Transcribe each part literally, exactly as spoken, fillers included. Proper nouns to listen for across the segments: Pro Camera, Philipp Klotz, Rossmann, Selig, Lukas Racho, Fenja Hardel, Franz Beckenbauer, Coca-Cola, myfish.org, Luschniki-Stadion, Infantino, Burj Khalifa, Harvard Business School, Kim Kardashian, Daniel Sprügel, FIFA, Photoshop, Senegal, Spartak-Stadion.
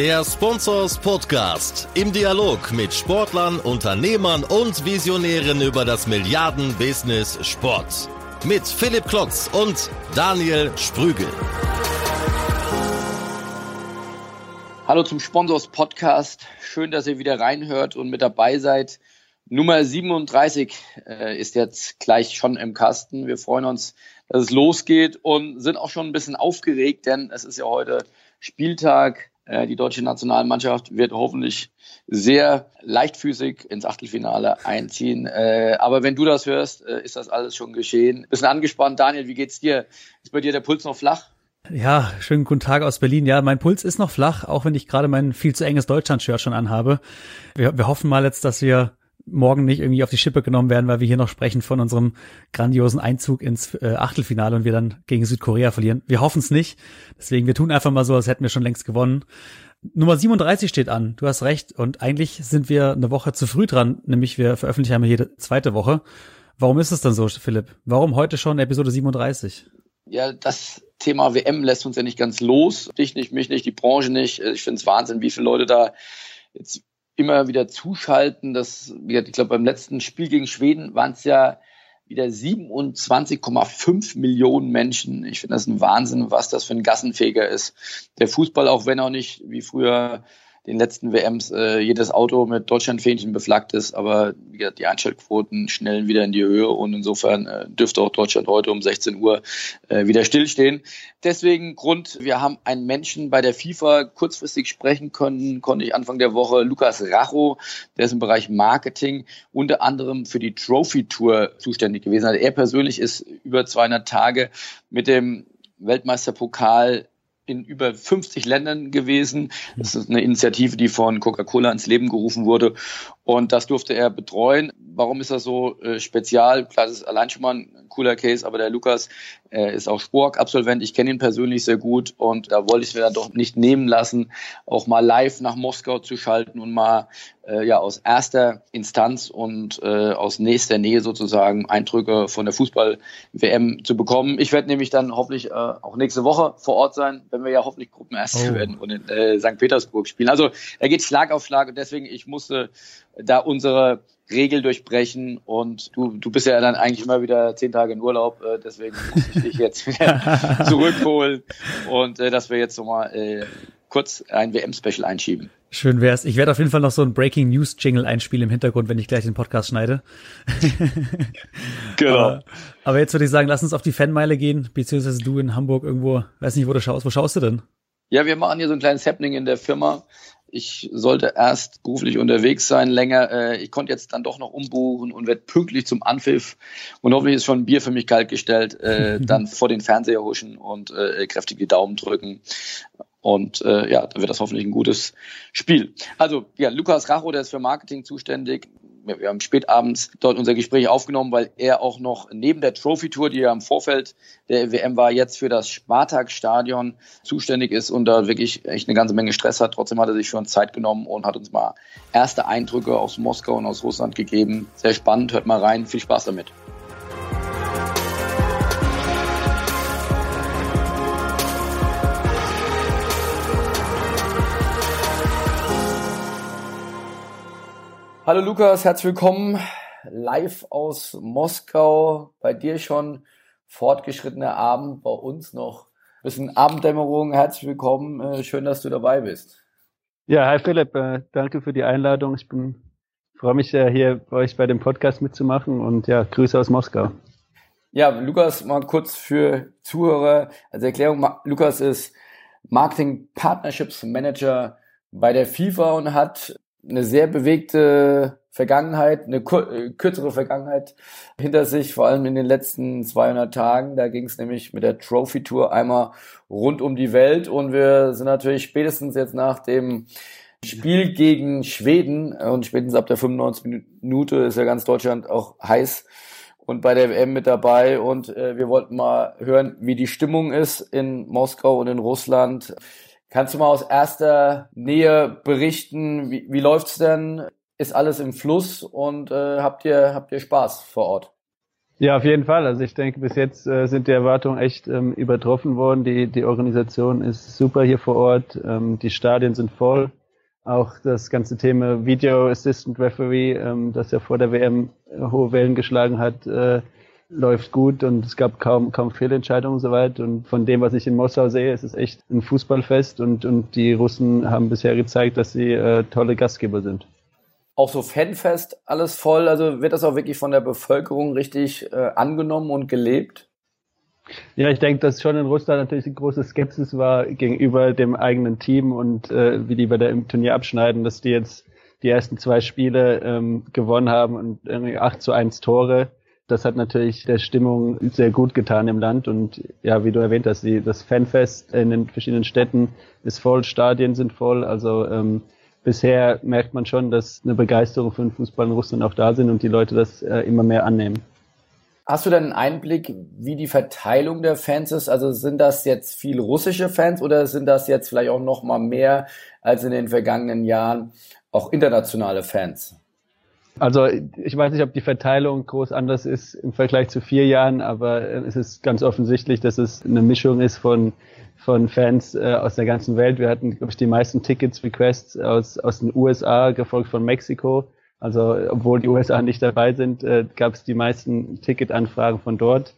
Der Sponsors Podcast im Dialog mit Sportlern, Unternehmern und Visionären über das Milliarden-Business Sport. Mit Philipp Klotz und Daniel Sprügel. Hallo zum Sponsors Podcast. Schön, dass ihr wieder reinhört und mit dabei seid. Nummer siebenunddreißig äh, ist jetzt gleich schon im Kasten. Wir freuen uns, dass es losgeht und sind auch schon ein bisschen aufgeregt, denn es ist ja heute Spieltag. Äh, die deutsche Nationalmannschaft wird hoffentlich sehr leichtfüßig ins Achtelfinale einziehen. Äh, aber wenn du das hörst, äh, ist das alles schon geschehen. Bisschen angespannt. Daniel, wie geht's dir? Ist bei dir der Puls noch flach? Ja, schönen guten Tag aus Berlin. Ja, mein Puls ist noch flach, auch wenn ich gerade mein viel zu enges Deutschland-Shirt schon anhabe. Wir, wir hoffen mal jetzt, dass wir morgen nicht irgendwie auf die Schippe genommen werden, weil wir hier noch sprechen von unserem grandiosen Einzug ins äh, Achtelfinale und wir dann gegen Südkorea verlieren. Wir hoffen es nicht. Deswegen, wir tun einfach mal so, als hätten wir schon längst gewonnen. Nummer siebenunddreißig steht an. Du hast recht. Und eigentlich sind wir eine Woche zu früh dran. Nämlich wir veröffentlichen einmal jede zweite Woche. Warum ist es denn so, Philipp? Warum heute schon Episode siebenunddreißig? Ja, das Thema W M lässt uns ja nicht ganz los. Dich nicht, mich nicht, die Branche nicht. Ich finde es Wahnsinn, wie viele Leute da jetzt immer wieder zuschalten. Das, ich glaube, beim letzten Spiel gegen Schweden waren es ja wieder siebenundzwanzig Komma fünf Millionen Menschen. Ich finde das ein Wahnsinn, was das für ein Gassenfeger ist. Der Fußball, auch wenn auch nicht wie früher den letzten W Ms äh, jedes Auto mit Deutschlandfähnchen beflaggt ist, aber wie gesagt, die Einschaltquoten schnellen wieder in die Höhe und insofern äh, dürfte auch Deutschland heute um sechzehn Uhr äh, wieder stillstehen. Deswegen Grund, wir haben einen Menschen bei der FIFA kurzfristig sprechen können, konnte ich Anfang der Woche, Lukas Racho, der ist im Bereich Marketing unter anderem für die Trophy Tour zuständig gewesen. Also er persönlich ist über zweihundert Tage mit dem Weltmeisterpokal in über fünfzig Ländern gewesen. Das ist eine Initiative, die von Coca-Cola ins Leben gerufen wurde. Und das durfte er betreuen. Warum ist das so äh, spezial? Klar, das ist allein schon mal ein cooler Case, aber der Lukas äh, ist auch Spork-Absolvent. Ich kenne ihn persönlich sehr gut und da wollte ich es mir dann doch nicht nehmen lassen, auch mal live nach Moskau zu schalten und mal äh, ja aus erster Instanz und äh, aus nächster Nähe sozusagen Eindrücke von der Fußball-W M zu bekommen. Ich werde nämlich dann hoffentlich äh, auch nächste Woche vor Ort sein, wenn wir ja hoffentlich Gruppenerster oh. werden und in äh, Sankt Petersburg spielen. Also da geht Schlag auf Schlag und deswegen, ich musste da unsere Regel durchbrechen und du du bist ja dann eigentlich immer wieder zehn Tage in Urlaub, äh, deswegen muss ich dich jetzt wieder zurückholen und äh, dass wir jetzt nochmal äh, kurz ein W M-Special einschieben. Schön wär's. Ich werde auf jeden Fall noch so ein Breaking-News-Jingle einspielen im Hintergrund, wenn ich gleich den Podcast schneide. Genau. Aber, aber jetzt würde ich sagen, lass uns auf die Fanmeile gehen, beziehungsweise du in Hamburg irgendwo, weiß nicht, wo du schaust. Wo schaust du denn? Ja, wir machen hier so ein kleines Happening in der Firma. Ich sollte erst beruflich unterwegs sein, länger. Ich konnte jetzt dann doch noch umbuchen und werde pünktlich zum Anpfiff und hoffentlich ist schon ein Bier für mich kalt gestellt, dann vor den Fernseher huschen und kräftig die Daumen drücken. Und ja, dann wird das hoffentlich ein gutes Spiel. Also ja, Lukas Racho, der ist für Marketing zuständig. Wir haben spätabends dort unser Gespräch aufgenommen, weil er auch noch neben der Trophy-Tour, die ja im Vorfeld der W M war, jetzt für das Spartak-Stadion zuständig ist und da wirklich echt eine ganze Menge Stress hat. Trotzdem hat er sich schon Zeit genommen und hat uns mal erste Eindrücke aus Moskau und aus Russland gegeben. Sehr spannend, hört mal rein. Viel Spaß damit. Hallo Lukas, herzlich willkommen live aus Moskau. Bei dir schon fortgeschrittener Abend, bei uns noch ein bisschen Abenddämmerung. Herzlich willkommen, schön, dass du dabei bist. Ja, hi Philipp, danke für die Einladung. Ich bin, freue mich sehr, hier bei euch bei dem Podcast mitzumachen und ja, Grüße aus Moskau. Ja, Lukas, mal kurz für Zuhörer als Erklärung. Lukas ist Marketing Partnerships Manager bei der FIFA und hat eine sehr bewegte Vergangenheit, eine kur- kürzere Vergangenheit hinter sich, vor allem in den letzten zweihundert Tagen. Da ging es nämlich mit der Trophy Tour einmal rund um die Welt und wir sind natürlich spätestens jetzt nach dem Spiel gegen Schweden und spätestens ab der fünfundneunzigsten Minute ist ja ganz Deutschland auch heiß und bei der W M mit dabei und äh, wir wollten mal hören, wie die Stimmung ist in Moskau und in Russland. Kannst du mal aus erster Nähe berichten, wie, wie läuft's denn? Ist alles im Fluss und äh, habt ihr habt ihr Spaß vor Ort? Ja, auf jeden Fall. Also ich denke, bis jetzt äh, sind die Erwartungen echt ähm, übertroffen worden. Die, die Organisation ist super hier vor Ort. Ähm, die Stadien sind voll. Auch das ganze Thema Video Assistant Referee, ähm, das ja vor der W M hohe Wellen geschlagen hat, äh, läuft gut und es gab kaum, kaum Fehlentscheidungen soweit. Und von dem, was ich in Moskau sehe, ist es echt ein Fußballfest und, und die Russen haben bisher gezeigt, dass sie äh, tolle Gastgeber sind. Auch so Fanfest, alles voll, also wird das auch wirklich von der Bevölkerung richtig äh, angenommen und gelebt? Ja, ich denke, dass schon in Russland natürlich eine große Skepsis war gegenüber dem eigenen Team und äh, wie die bei der im Turnier abschneiden, dass die jetzt die ersten zwei Spiele ähm, gewonnen haben und irgendwie acht zu eins Tore. Das hat natürlich der Stimmung sehr gut getan im Land und ja, wie du erwähnt hast, die, das Fanfest in den verschiedenen Städten ist voll, Stadien sind voll, also ähm, bisher merkt man schon, dass eine Begeisterung für den Fußball in Russland auch da sind und die Leute das äh, immer mehr annehmen. Hast du denn einen Einblick, wie die Verteilung der Fans ist? Also sind das jetzt viel russische Fans oder sind das jetzt vielleicht auch noch mal mehr als in den vergangenen Jahren auch internationale Fans? Also ich weiß nicht, ob die Verteilung groß anders ist im Vergleich zu vier Jahren, aber es ist ganz offensichtlich, dass es eine Mischung ist von von Fans äh, aus der ganzen Welt. Wir hatten, glaube ich, die meisten Tickets-Requests aus aus den U S A, gefolgt von Mexiko. Also obwohl die U S A nicht dabei sind, äh, gab es die meisten Ticketanfragen von dort.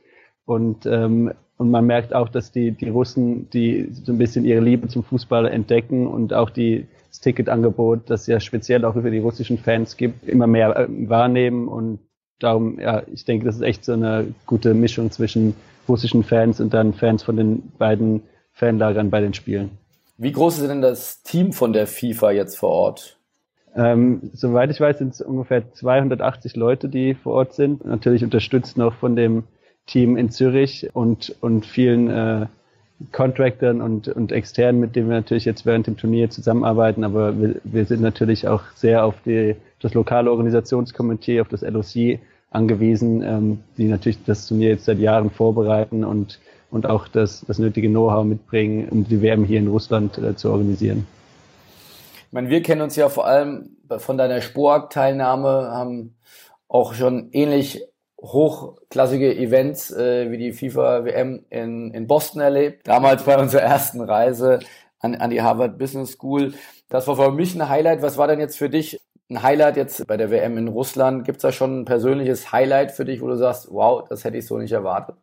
Und ähm, und man merkt auch, dass die die Russen, die so ein bisschen ihre Liebe zum Fußball entdecken und auch die das Ticketangebot, das ja speziell auch über die russischen Fans gibt, immer mehr äh, wahrnehmen. Und darum, ja, ich denke, das ist echt so eine gute Mischung zwischen russischen Fans und dann Fans von den beiden Fanlagern bei den Spielen. Wie groß ist denn das Team von der FIFA jetzt vor Ort? Ähm, soweit ich weiß, sind es ungefähr zweihundertachtzig Leute, die vor Ort sind. Natürlich unterstützt noch von dem Team in Zürich und, und vielen äh, Contractern und, und Externen, mit denen wir natürlich jetzt während dem Turnier zusammenarbeiten. Aber wir, wir sind natürlich auch sehr auf die, das lokale Organisationskomitee, auf das L O C angewiesen, ähm, die natürlich das Turnier jetzt seit Jahren vorbereiten und und auch das, das nötige Know-how mitbringen, um die W M hier in Russland äh, zu organisieren. Ich meine, wir kennen uns ja vor allem von deiner Sporag-Teilnahme, haben auch schon ähnlich hochklassige Events äh, wie die FIFA-W M in, in Boston erlebt, damals bei unserer ersten Reise an, an die Harvard Business School. Das war für mich ein Highlight. Was war denn jetzt für dich ein Highlight jetzt bei der W M in Russland? Gibt es da schon ein persönliches Highlight für dich, wo du sagst, wow, das hätte ich so nicht erwartet?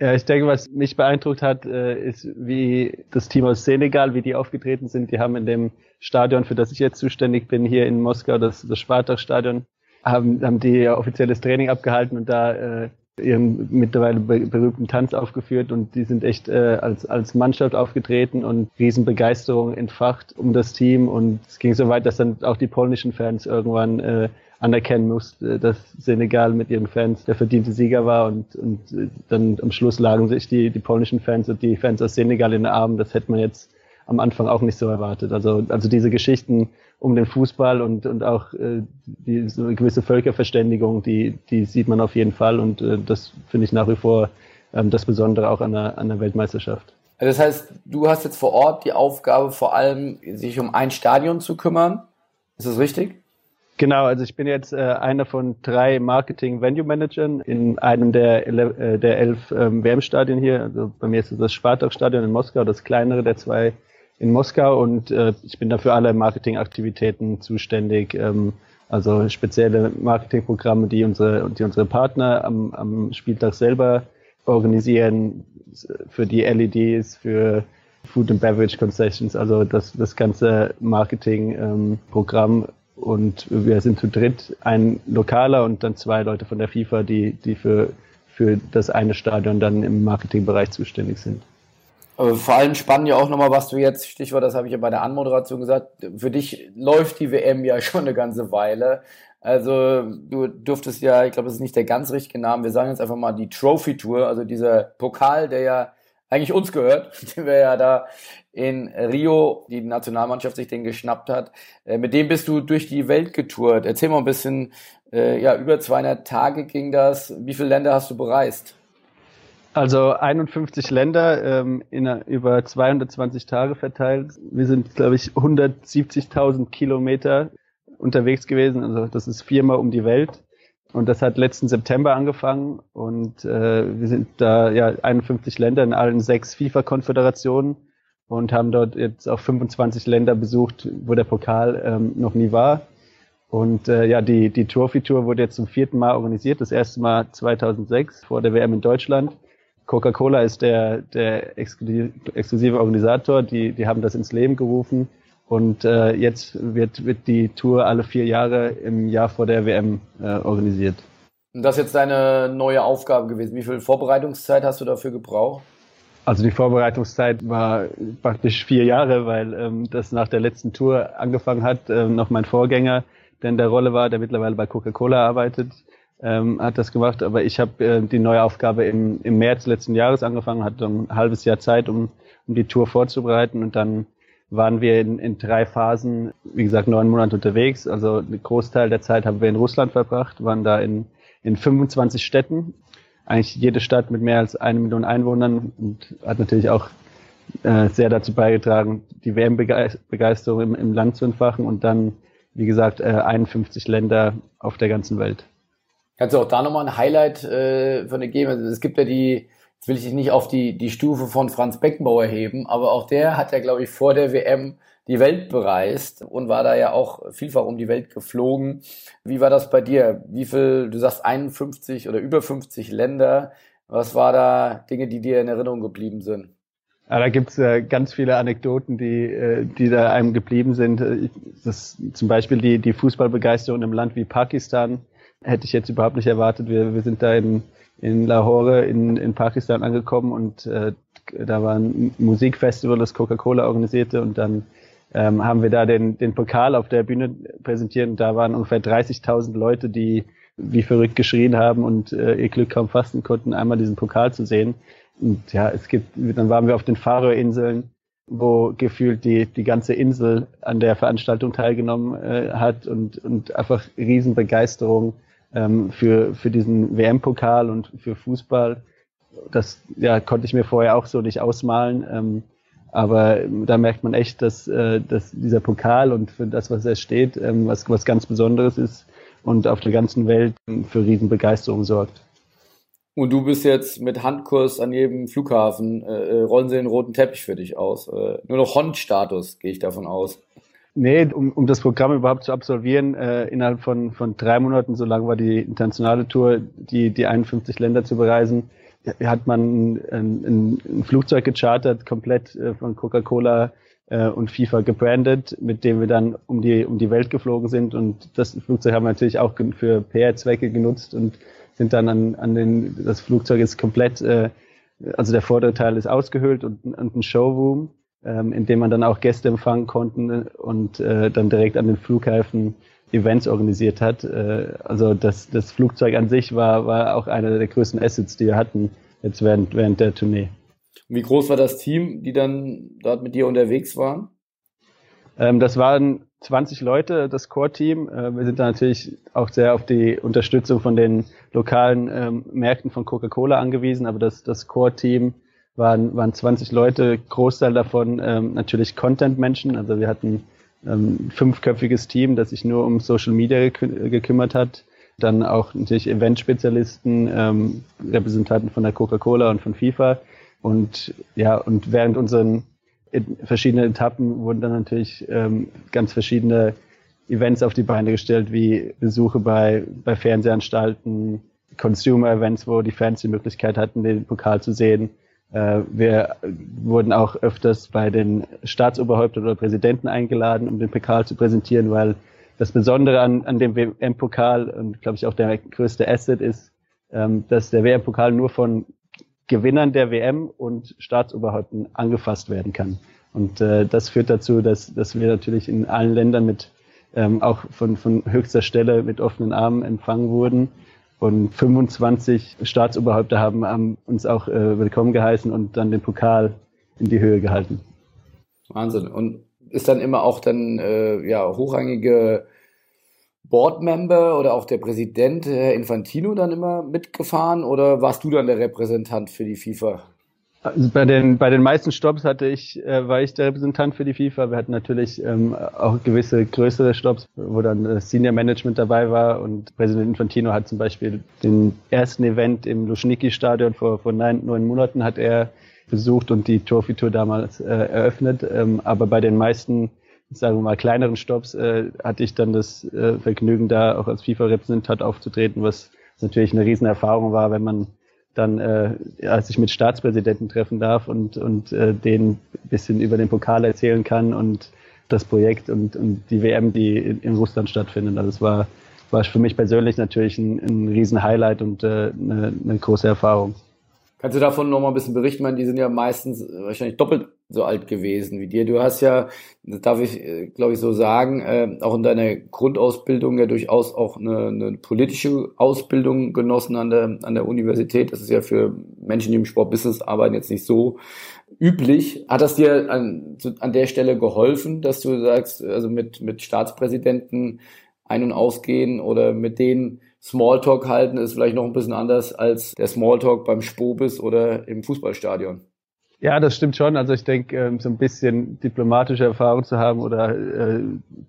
Ja, ich denke, was mich beeindruckt hat, ist, wie das Team aus Senegal, wie die aufgetreten sind. Die haben in dem Stadion, für das ich jetzt zuständig bin, hier in Moskau, das, das Spartak-Stadion, haben, haben die offizielles Training abgehalten und da äh, ihren mittlerweile berühmten Tanz aufgeführt. Und die sind echt äh, als, als Mannschaft aufgetreten und Riesenbegeisterung entfacht um das Team. Und es ging so weit, dass dann auch die polnischen Fans irgendwann äh, anerkennen muss, dass Senegal mit ihren Fans der verdiente Sieger war und, und dann am Schluss lagen sich die, die polnischen Fans und die Fans aus Senegal in den Armen. Das hätte man jetzt am Anfang auch nicht so erwartet. Also, also diese Geschichten um den Fußball und, und auch äh, die, so eine gewisse Völkerverständigung, die, die sieht man auf jeden Fall und äh, das finde ich nach wie vor äh, das Besondere auch an der, an der Weltmeisterschaft. Also das heißt, du hast jetzt vor Ort die Aufgabe, vor allem sich um ein Stadion zu kümmern. Ist das richtig? Genau, also ich bin jetzt äh, einer von drei Marketing-Venue-Managern in einem der, äh, der elf ähm, W M-Stadien hier. Also bei mir ist das Spartak-Stadion in Moskau, das kleinere der zwei in Moskau. Und äh, ich bin dafür alle Marketingaktivitäten zuständig. Ähm, also spezielle Marketingprogramme, die unsere, die unsere Partner am, am Spieltag selber organisieren, für die L E Ds, für Food and Beverage Concessions, also das, das ganze Marketing-Programm. Ähm, Und wir sind zu dritt, ein Lokaler und dann zwei Leute von der FIFA, die, die für, für das eine Stadion dann im Marketingbereich zuständig sind. Aber vor allem spannend ja auch nochmal, was du jetzt, Stichwort, das habe ich ja bei der Anmoderation gesagt, für dich läuft die W M ja schon eine ganze Weile. Also du durftest ja, ich glaube, das ist nicht der ganz richtige Name, wir sagen jetzt einfach mal die Trophy Tour, also dieser Pokal, der ja eigentlich uns gehört, den wir ja da in Rio, die Nationalmannschaft sich den geschnappt hat. Mit dem bist du durch die Welt getourt. Erzähl mal ein bisschen, ja, über zweihundert Tage ging das. Wie viele Länder hast du bereist? Also einundfünfzig Länder ähm, in über zweihundertzwanzig Tage verteilt. Wir sind, glaube ich, hundertsiebzigtausend Kilometer unterwegs gewesen. Also das ist viermal um die Welt. Und das hat letzten September angefangen und äh, wir sind da ja einundfünfzig Länder in allen sechs FIFA-Konföderationen und haben dort jetzt auch fünfundzwanzig Länder besucht, wo der Pokal ähm, noch nie war. Und äh, ja, die, die Trophy-Tour wurde jetzt zum vierten Mal organisiert, das erste Mal zweitausendsechs vor der W M in Deutschland. Coca-Cola ist der, der exklusive Organisator, die, die haben das ins Leben gerufen. Und äh, jetzt wird, wird die Tour alle vier Jahre im Jahr vor der W M äh, organisiert. Und das ist jetzt deine neue Aufgabe gewesen. Wie viel Vorbereitungszeit hast du dafür gebraucht? Also die Vorbereitungszeit war praktisch vier Jahre, weil ähm, das nach der letzten Tour angefangen hat. Ähm, noch mein Vorgänger, der in der Rolle war, der mittlerweile bei Coca-Cola arbeitet, ähm, hat das gemacht. Aber ich habe äh, die neue Aufgabe im, im März letzten Jahres angefangen, hatte ein halbes Jahr Zeit, um, um die Tour vorzubereiten und dann waren wir in, in drei Phasen, wie gesagt, neun Monate unterwegs. Also einen Großteil der Zeit haben wir in Russland verbracht, waren da in, in fünfundzwanzig Städten. Eigentlich jede Stadt mit mehr als eine Million Einwohnern und hat natürlich auch äh, sehr dazu beigetragen, die W M-Begeisterung im, im Land zu entfachen und dann, wie gesagt, äh, einundfünfzig Länder auf der ganzen Welt. Kannst du auch da nochmal ein Highlight äh, von dir geben? Also es gibt ja die... Jetzt will ich dich nicht auf die, die Stufe von Franz Beckenbauer heben, aber auch der hat ja, glaube ich, vor der W M die Welt bereist und war da ja auch vielfach um die Welt geflogen. Wie war das bei dir? Wie viel, du sagst einundfünfzig oder über fünfzig Länder. Was war da Dinge, die dir in Erinnerung geblieben sind? Ja, da gibt's äh, ganz viele Anekdoten, die, äh, die da einem geblieben sind. Das, zum Beispiel die, die Fußballbegeisterung in einem Land wie Pakistan hätte ich jetzt überhaupt nicht erwartet. Wir, wir sind da in in Lahore in, in Pakistan angekommen und äh, da war ein Musikfestival, das Coca-Cola organisierte und dann ähm, haben wir da den, den Pokal auf der Bühne präsentiert und da waren ungefähr dreißigtausend Leute, die wie verrückt geschrien haben und äh, ihr Glück kaum fassen konnten, einmal diesen Pokal zu sehen. Und ja, es gibt, dann waren wir auf den Faroe-Inseln, wo gefühlt die, die ganze Insel an der Veranstaltung teilgenommen äh, hat und, und einfach Riesenbegeisterung für für diesen W M-Pokal und für Fußball. Das ja konnte ich mir vorher auch so nicht ausmalen, ähm, aber da merkt man echt, dass äh, dass dieser Pokal und für das, was er steht, ähm, was was ganz Besonderes ist und auf der ganzen Welt ähm, für Riesenbegeisterung sorgt. Und du bist jetzt mit Handkurs an jedem Flughafen, äh, rollen sie den roten Teppich für dich aus. Äh, nur noch Hond-Status, gehe ich davon aus. Nee, um, um das Programm überhaupt zu absolvieren, äh, innerhalb von, von drei Monaten, so lang war die internationale Tour, die, die einundfünfzig Länder zu bereisen, hat man ein, ein, ein Flugzeug gechartert, komplett äh, von Coca-Cola äh, und FIFA gebrandet, mit dem wir dann um die, um die Welt geflogen sind. Und das Flugzeug haben wir natürlich auch für P R-Zwecke genutzt und sind dann an, an den, das Flugzeug ist komplett, äh, also der vordere Teil ist ausgehöhlt und, und ein Showroom, Ähm, indem man dann auch Gäste empfangen konnten und äh, dann direkt an den Flughäfen Events organisiert hat. Äh, also das, das Flugzeug an sich war, war auch einer der größten Assets, die wir hatten jetzt während, während der Tournee. Und wie groß war das Team, die dann dort mit dir unterwegs waren? Ähm, das waren zwanzig Leute, das Core-Team. Äh, wir sind da natürlich auch sehr auf die Unterstützung von den lokalen ähm, Märkten von Coca-Cola angewiesen, aber das, das Core-Team waren, waren zwanzig Leute, Großteil davon ähm, natürlich Content-Menschen. Also wir hatten ähm, ein fünfköpfiges Team, das sich nur um Social Media gekü- gekümmert hat. Dann auch natürlich Event-Spezialisten, ähm, Repräsentanten von der Coca-Cola und von FIFA. Und ja, und während unseren verschiedenen Etappen wurden dann natürlich ähm, ganz verschiedene Events auf die Beine gestellt, wie Besuche bei, bei Fernsehanstalten, Consumer-Events, wo die Fans die Möglichkeit hatten, den Pokal zu sehen. Wir wurden auch öfters bei den Staatsoberhäuptern oder Präsidenten eingeladen, um den Pokal zu präsentieren, weil das Besondere an, an dem W M-Pokal und, glaube ich, auch der größte Asset ist, dass der W M-Pokal nur von Gewinnern der W M und Staatsoberhäuptern angefasst werden kann. Und äh, das führt dazu, dass, dass wir natürlich in allen Ländern mit ähm, auch von, von höchster Stelle mit offenen Armen empfangen wurden. Und fünfundzwanzig Staatsoberhäupter haben, haben uns auch äh, willkommen geheißen und dann den Pokal in die Höhe gehalten. Wahnsinn. Und ist dann immer auch dann äh, ja hochrangige Boardmember oder auch der Präsident Herr Infantino dann immer mitgefahren oder warst du dann der Repräsentant für die FIFA? Also bei den bei den meisten Stops hatte ich äh, war ich der Repräsentant für die FIFA. Wir hatten natürlich ähm, auch gewisse größere Stops, wo dann äh, Senior Management dabei war, und Präsident Infantino hat zum Beispiel den ersten Event im Luschniki-Stadion vor vor neun, neun Monaten hat er besucht und die Trophy Tour damals äh, eröffnet. Ähm, aber bei den meisten, sagen wir mal, kleineren Stops äh, hatte ich dann das äh, Vergnügen, da auch als FIFA-Repräsentant aufzutreten, was natürlich eine Riesenerfahrung war, wenn man dann, äh, als ich mit Staatspräsidenten treffen darf und, und äh, denen ein bisschen über den Pokal erzählen kann und das Projekt und, und die W M, die in, in Russland stattfindet. Also es war, war für mich persönlich natürlich ein, ein Riesen-Highlight und äh, eine, eine große Erfahrung. Kannst du davon nochmal ein bisschen berichten? Ich meine, die sind ja meistens wahrscheinlich doppelt so alt gewesen wie dir. Du hast ja, das darf ich glaube ich so sagen, äh, auch in deiner Grundausbildung ja durchaus auch eine, eine politische Ausbildung genossen an der, an der Universität. Das ist ja für Menschen, die im Sportbusiness arbeiten, jetzt nicht so üblich. Hat das dir an, an der Stelle geholfen, dass du sagst, also mit, mit Staatspräsidenten ein- und ausgehen oder mit denen Smalltalk halten, ist vielleicht noch ein bisschen anders als der Smalltalk beim Spobis oder im Fußballstadion? Ja, das stimmt schon. Also ich denke, so ein bisschen diplomatische Erfahrung zu haben oder äh,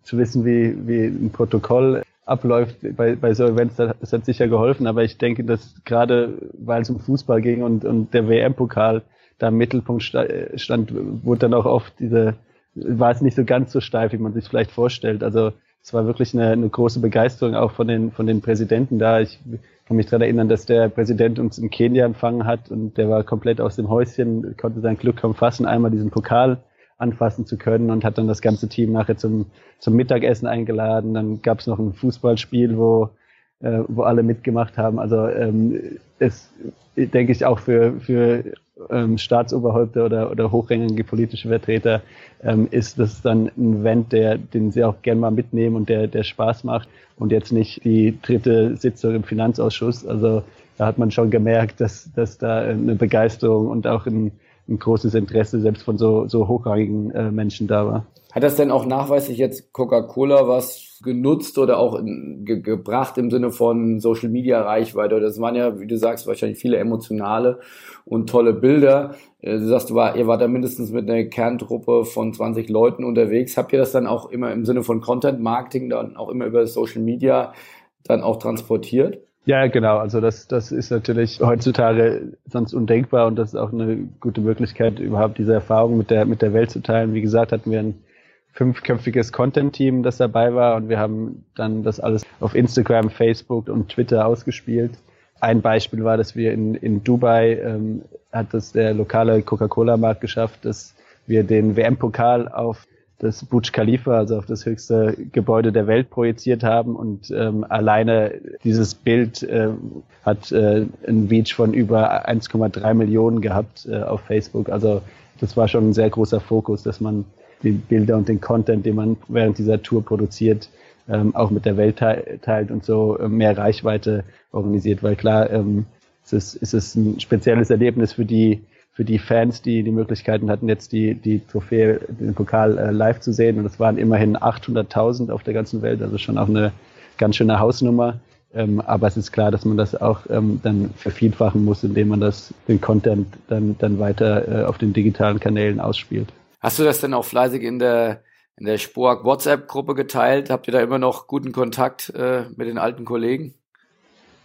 zu wissen, wie, wie ein Protokoll abläuft bei, bei so Events, das hat sicher geholfen. Aber ich denke, dass gerade, weil es um Fußball ging und, und der W M-Pokal da im Mittelpunkt stand, wurde dann auch oft diese, war es nicht so ganz so steif, wie man sich vielleicht vorstellt. Also es war wirklich eine, eine große Begeisterung auch von den, von den Präsidenten da. Ich kann mich daran erinnern, dass der Präsident uns in Kenia empfangen hat und der war komplett aus dem Häuschen, konnte sein Glück kaum fassen, einmal diesen Pokal anfassen zu können, und hat dann das ganze Team nachher zum, zum Mittagessen eingeladen. Dann gab es noch ein Fußballspiel, wo, äh, wo alle mitgemacht haben. Also ähm, es, denke ich, auch für, für ähm, Staatsoberhäupter oder, oder hochrangige politische Vertreter ähm, ist das dann ein Event, der, den sie auch gerne mal mitnehmen und der, der Spaß macht, und jetzt nicht die dritte Sitzung im Finanzausschuss. Also da hat man schon gemerkt, dass, dass da eine Begeisterung und auch ein, ein großes Interesse selbst von so, so hochrangigen äh, Menschen da war. Hat das denn auch nachweislich jetzt Coca-Cola was genutzt oder auch in, ge, gebracht im Sinne von Social-Media-Reichweite? Das waren ja, wie du sagst, wahrscheinlich viele emotionale und tolle Bilder. Du sagst, du war, ihr wart da mindestens mit einer Kerntruppe von zwanzig Leuten unterwegs. Habt ihr das dann auch immer im Sinne von Content-Marketing dann auch immer über Social-Media dann auch transportiert? Ja, genau. Also das, das ist natürlich heutzutage sonst undenkbar, und das ist auch eine gute Möglichkeit, überhaupt diese Erfahrung mit der, mit der Welt zu teilen. Wie gesagt, hatten wir ein fünfköpfiges Content-Team, das dabei war, und wir haben dann das alles auf Instagram, Facebook und Twitter ausgespielt. Ein Beispiel war, dass wir in, in Dubai, ähm, hat das der lokale Coca-Cola-Markt geschafft, dass wir den W M-Pokal auf das Burj Khalifa, also auf das höchste Gebäude der Welt, projiziert haben, und ähm, alleine dieses Bild äh, hat äh, einen Reach von über eins Komma drei Millionen gehabt äh, auf Facebook. Also das war schon ein sehr großer Fokus, dass man die Bilder und den Content, den man während dieser Tour produziert, ähm, auch mit der Welt teilt und so mehr Reichweite organisiert. Weil klar, ähm, es ist, es ist ein spezielles Erlebnis für die für die Fans, die die Möglichkeiten hatten, jetzt die die Trophäe, den Pokal äh, live zu sehen. Und es waren immerhin achthunderttausend auf der ganzen Welt, also schon auch eine ganz schöne Hausnummer. Ähm, aber es ist klar, dass man das auch ähm, dann vervielfachen muss, indem man das den Content dann dann weiter äh, auf den digitalen Kanälen ausspielt. Hast du das denn auch fleißig in der in der Spork WhatsApp-Gruppe geteilt? Habt ihr da immer noch guten Kontakt äh, mit den alten Kollegen?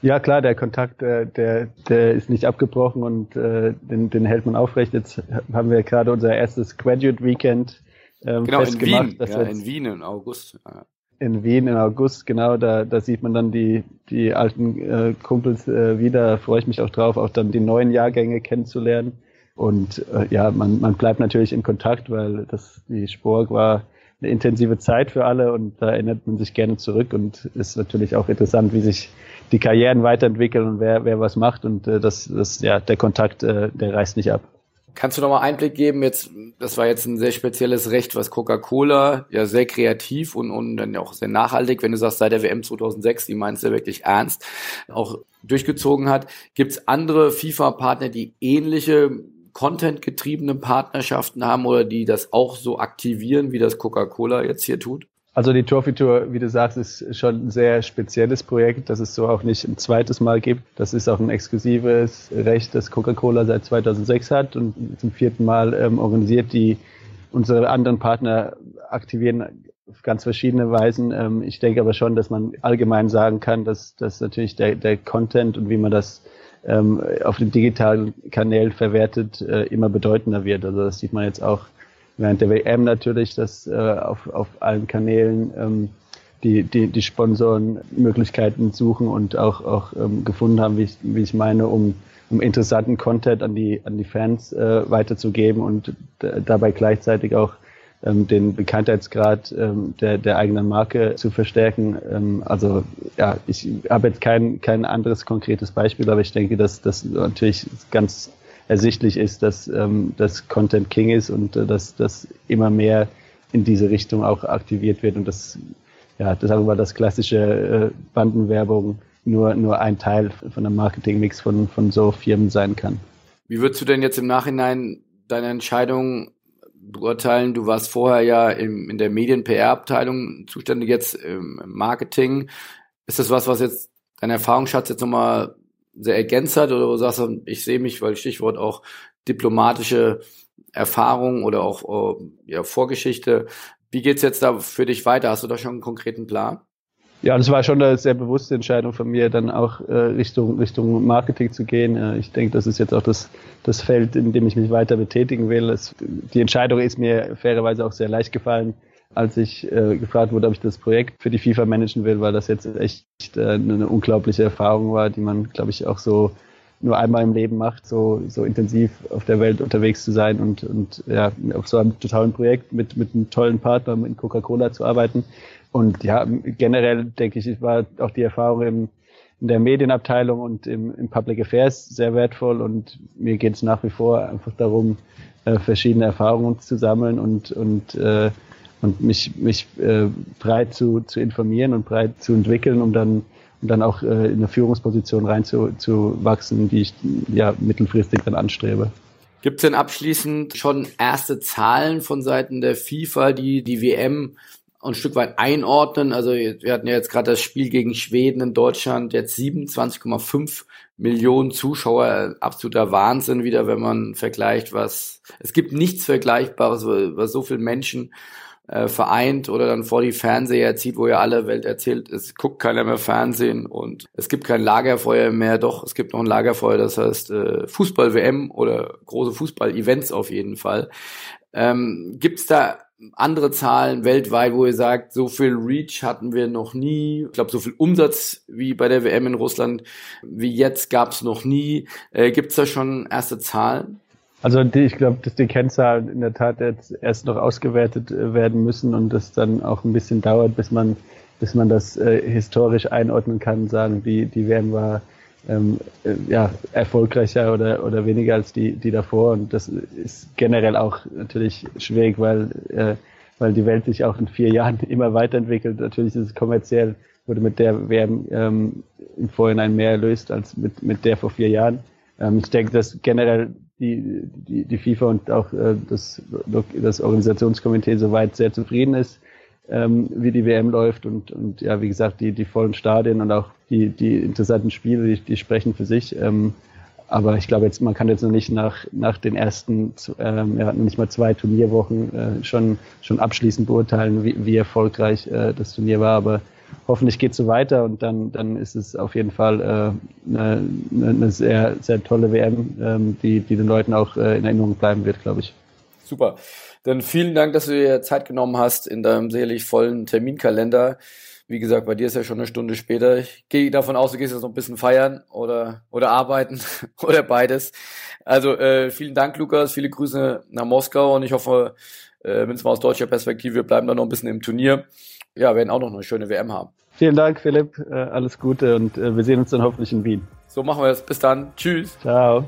Ja klar, der Kontakt, äh, der der ist nicht abgebrochen, und äh, den den hält man aufrecht. Jetzt haben wir gerade unser erstes Graduate Weekend ähm, genau, festgemacht. Genau, in Wien, ja, in Wien im August. Ja. In Wien im August, genau, da da sieht man dann die die alten äh, Kumpels äh, wieder. Da freue ich mich auch drauf, auch dann die neuen Jahrgänge kennenzulernen. Und äh, ja, man, man bleibt natürlich in Kontakt, weil das die Sporg war eine intensive Zeit für alle, und da erinnert man sich gerne zurück, und ist natürlich auch interessant, wie sich die Karrieren weiterentwickeln und wer wer was macht, und äh, das das ja der Kontakt, äh, der reißt nicht ab. Kannst du nochmal Einblick geben, jetzt, das war jetzt ein sehr spezielles Recht, was Coca-Cola, ja sehr kreativ und, und dann auch sehr nachhaltig, wenn du sagst, seit der W M zweitausendsechs, die meinst du wirklich ernst, auch durchgezogen hat. Gibt's andere FIFA-Partner, die ähnliche Content-getriebene Partnerschaften haben oder die das auch so aktivieren, wie das Coca-Cola jetzt hier tut? Also die Trophy Tour, wie du sagst, ist schon ein sehr spezielles Projekt, dass es so auch nicht ein zweites Mal gibt. Das ist auch ein exklusives Recht, das Coca-Cola seit zweitausendsechs hat und zum vierten Mal ähm, organisiert. Die unsere anderen Partner aktivieren auf ganz verschiedene Weisen. Ähm, ich denke aber schon, dass man allgemein sagen kann, dass, dass natürlich der, der Content und wie man das ähm, auf den digitalen Kanälen verwertet, äh, immer bedeutender wird. Also das sieht man jetzt auch während der W M natürlich, dass äh, auf, auf allen Kanälen ähm, die, die, die Sponsoren Möglichkeiten suchen und auch, auch ähm, gefunden haben, wie ich, wie ich meine, um, um interessanten Content an die, an die Fans äh, weiterzugeben und d- dabei gleichzeitig auch ähm, den Bekanntheitsgrad ähm, der, der eigenen Marke zu verstärken. Ähm, also ja, ich habe jetzt kein, kein anderes konkretes Beispiel, aber ich denke, dass das natürlich ganz ersichtlich ist, dass ähm, das Content King ist und äh, dass das immer mehr in diese Richtung auch aktiviert wird und das, ja, das war das klassische äh, Bandenwerbung nur nur ein Teil von einem Marketingmix von von so Firmen sein kann. Wie würdest du denn jetzt im Nachhinein deine Entscheidung beurteilen? Du warst vorher ja im, in der Medien-P R-Abteilung zuständig, jetzt im Marketing. Ist das was, was jetzt dein Erfahrungsschatz jetzt nochmal sehr ergänzt hat, oder wo du sagst, ich sehe mich, weil Stichwort auch diplomatische Erfahrung oder auch ja, Vorgeschichte. Wie geht's jetzt da für dich weiter? Hast du da schon einen konkreten Plan? Ja, das war schon eine sehr bewusste Entscheidung von mir, dann auch äh, Richtung Richtung Marketing zu gehen. Äh, ich denke, das ist jetzt auch das das Feld, in dem ich mich weiter betätigen will. Es, die Entscheidung ist mir fairerweise auch sehr leicht gefallen, als ich äh, gefragt wurde, ob ich das Projekt für die FIFA managen will, weil das jetzt echt äh, eine unglaubliche Erfahrung war, die man, glaube ich, auch so nur einmal im Leben macht, so so intensiv auf der Welt unterwegs zu sein und und ja, auf so einem totalen Projekt mit mit einem tollen Partner, mit Coca-Cola zu arbeiten. Und ja, generell denke ich, war auch die Erfahrung im, in der Medienabteilung und im, im Public Affairs sehr wertvoll und mir geht es nach wie vor einfach darum, äh, verschiedene Erfahrungen zu sammeln und und äh, und mich mich äh, breit zu zu informieren und breit zu entwickeln, um dann um dann auch äh, in eine Führungsposition rein zu, zu wachsen, die ich ja mittelfristig dann anstrebe. Gibt es denn abschließend schon erste Zahlen von Seiten der FIFA, die die W M ein Stück weit einordnen? Also wir hatten ja jetzt gerade das Spiel gegen Schweden in Deutschland, jetzt siebenundzwanzig Komma fünf Millionen Zuschauer, absoluter Wahnsinn wieder, wenn man vergleicht, was es gibt nichts Vergleichbares, was so viele Menschen Äh, vereint oder dann vor die Fernseher zieht, wo ja alle Welt erzählt, es guckt keiner mehr Fernsehen und es gibt kein Lagerfeuer mehr, doch, es gibt noch ein Lagerfeuer, das heißt äh, Fußball-W M oder große Fußball-Events auf jeden Fall. Ähm, gibt's da andere Zahlen weltweit, wo ihr sagt, so viel Reach hatten wir noch nie, ich glaube, so viel Umsatz wie bei der W M in Russland wie jetzt gab's noch nie. Äh, gibt's da schon erste Zahlen? Also die, ich glaube, dass die Kennzahlen in der Tat jetzt erst noch ausgewertet werden müssen und das dann auch ein bisschen dauert, bis man bis man das äh, historisch einordnen kann und sagen, die die W M war ähm, äh, ja erfolgreicher oder oder weniger als die die davor und das ist generell auch natürlich schwierig, weil äh, weil die Welt sich auch in vier Jahren immer weiterentwickelt. Natürlich ist es kommerziell, wurde mit der W M ähm, im Vorhinein mehr erlöst als mit mit der vor vier Jahren. Ähm, ich denke, dass generell Die, die, die FIFA und auch äh, das, das Organisationskomitee soweit sehr zufrieden ist, ähm, wie die W M läuft und, und ja, wie gesagt, die, die vollen Stadien und auch die, die interessanten Spiele, die, die sprechen für sich. Ähm, aber ich glaube, jetzt man kann jetzt noch nicht nach, nach den ersten, ähm, ja, nicht mal zwei Turnierwochen äh, schon, schon abschließend beurteilen, wie, wie erfolgreich äh, das Turnier war. Aber hoffentlich geht es so weiter und dann, dann ist es auf jeden Fall äh, eine, eine sehr, sehr tolle W M, ähm, die, die den Leuten auch äh, in Erinnerung bleiben wird, glaube ich. Super. Dann vielen Dank, dass du dir Zeit genommen hast in deinem sicherlich vollen Terminkalender. Wie gesagt, bei dir ist ja schon eine Stunde später. Ich gehe davon aus, du gehst jetzt noch ein bisschen feiern oder, oder arbeiten oder beides. Also äh, vielen Dank, Lukas. Viele Grüße nach Moskau und ich hoffe, äh, mindestens mal aus deutscher Perspektive, wir bleiben da noch ein bisschen im Turnier. Ja, werden auch noch eine schöne W M haben. Vielen Dank, Philipp. Alles Gute und wir sehen uns dann hoffentlich in Wien. So machen wir es. Bis dann. Tschüss. Ciao.